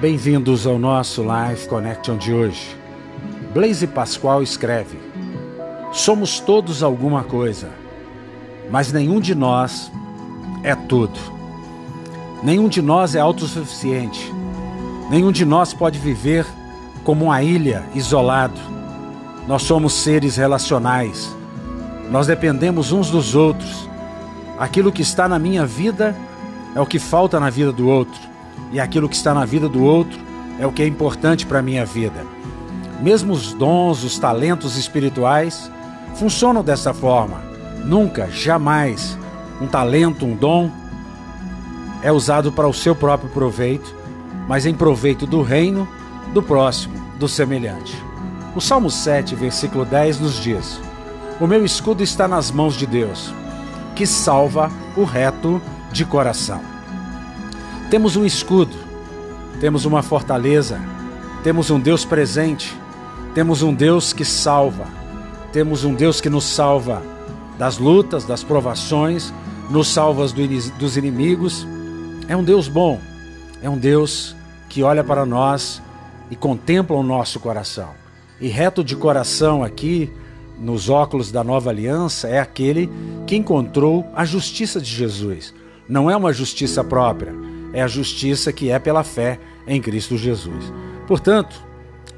Bem-vindos ao nosso Life Connection de hoje. Blaise Pascal escreve: somos todos alguma coisa, mas nenhum de nós é tudo. Nenhum de nós é autossuficiente. Nenhum de nós pode viver como uma ilha, isolado. Nós somos seres relacionais. Nós dependemos uns dos outros. Aquilo que está na minha vida é o que falta na vida do outro. E aquilo que está na vida do outro é o que é importante para a minha vida. Mesmo os dons, os talentos espirituais funcionam dessa forma. Nunca, jamais, um talento, um dom é usado para o seu próprio proveito, mas em proveito do reino, do próximo, do semelhante. O Salmo 7, versículo 10 nos diz: o meu escudo está nas mãos de Deus, que salva o reto de coração. Temos um escudo, temos uma fortaleza, temos um Deus presente, temos um Deus que salva, temos um Deus que nos salva das lutas, das provações, nos salva dos inimigos. É um Deus bom, é um Deus que olha para nós e contempla o nosso coração. E reto de coração aqui, nos óculos da nova aliança, é aquele que encontrou a justiça de Jesus. Não é uma justiça própria, é a justiça que é pela fé em Cristo Jesus. Portanto,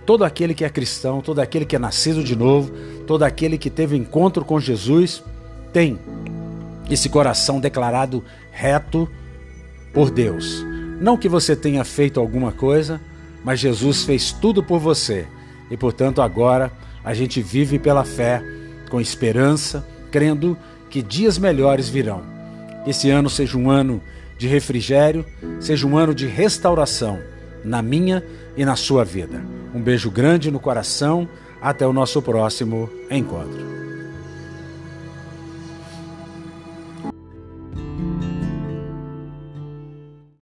todo aquele que é cristão, todo aquele que é nascido de novo, todo aquele que teve encontro com Jesus, tem esse coração declarado reto por Deus. Não que você tenha feito alguma coisa, mas Jesus fez tudo por você. E, portanto, agora a gente vive pela fé, com esperança, crendo que dias melhores virão. Que esse ano seja um ano de refrigério, seja um ano de restauração na minha e na sua vida. Um beijo grande no coração, até o nosso próximo encontro.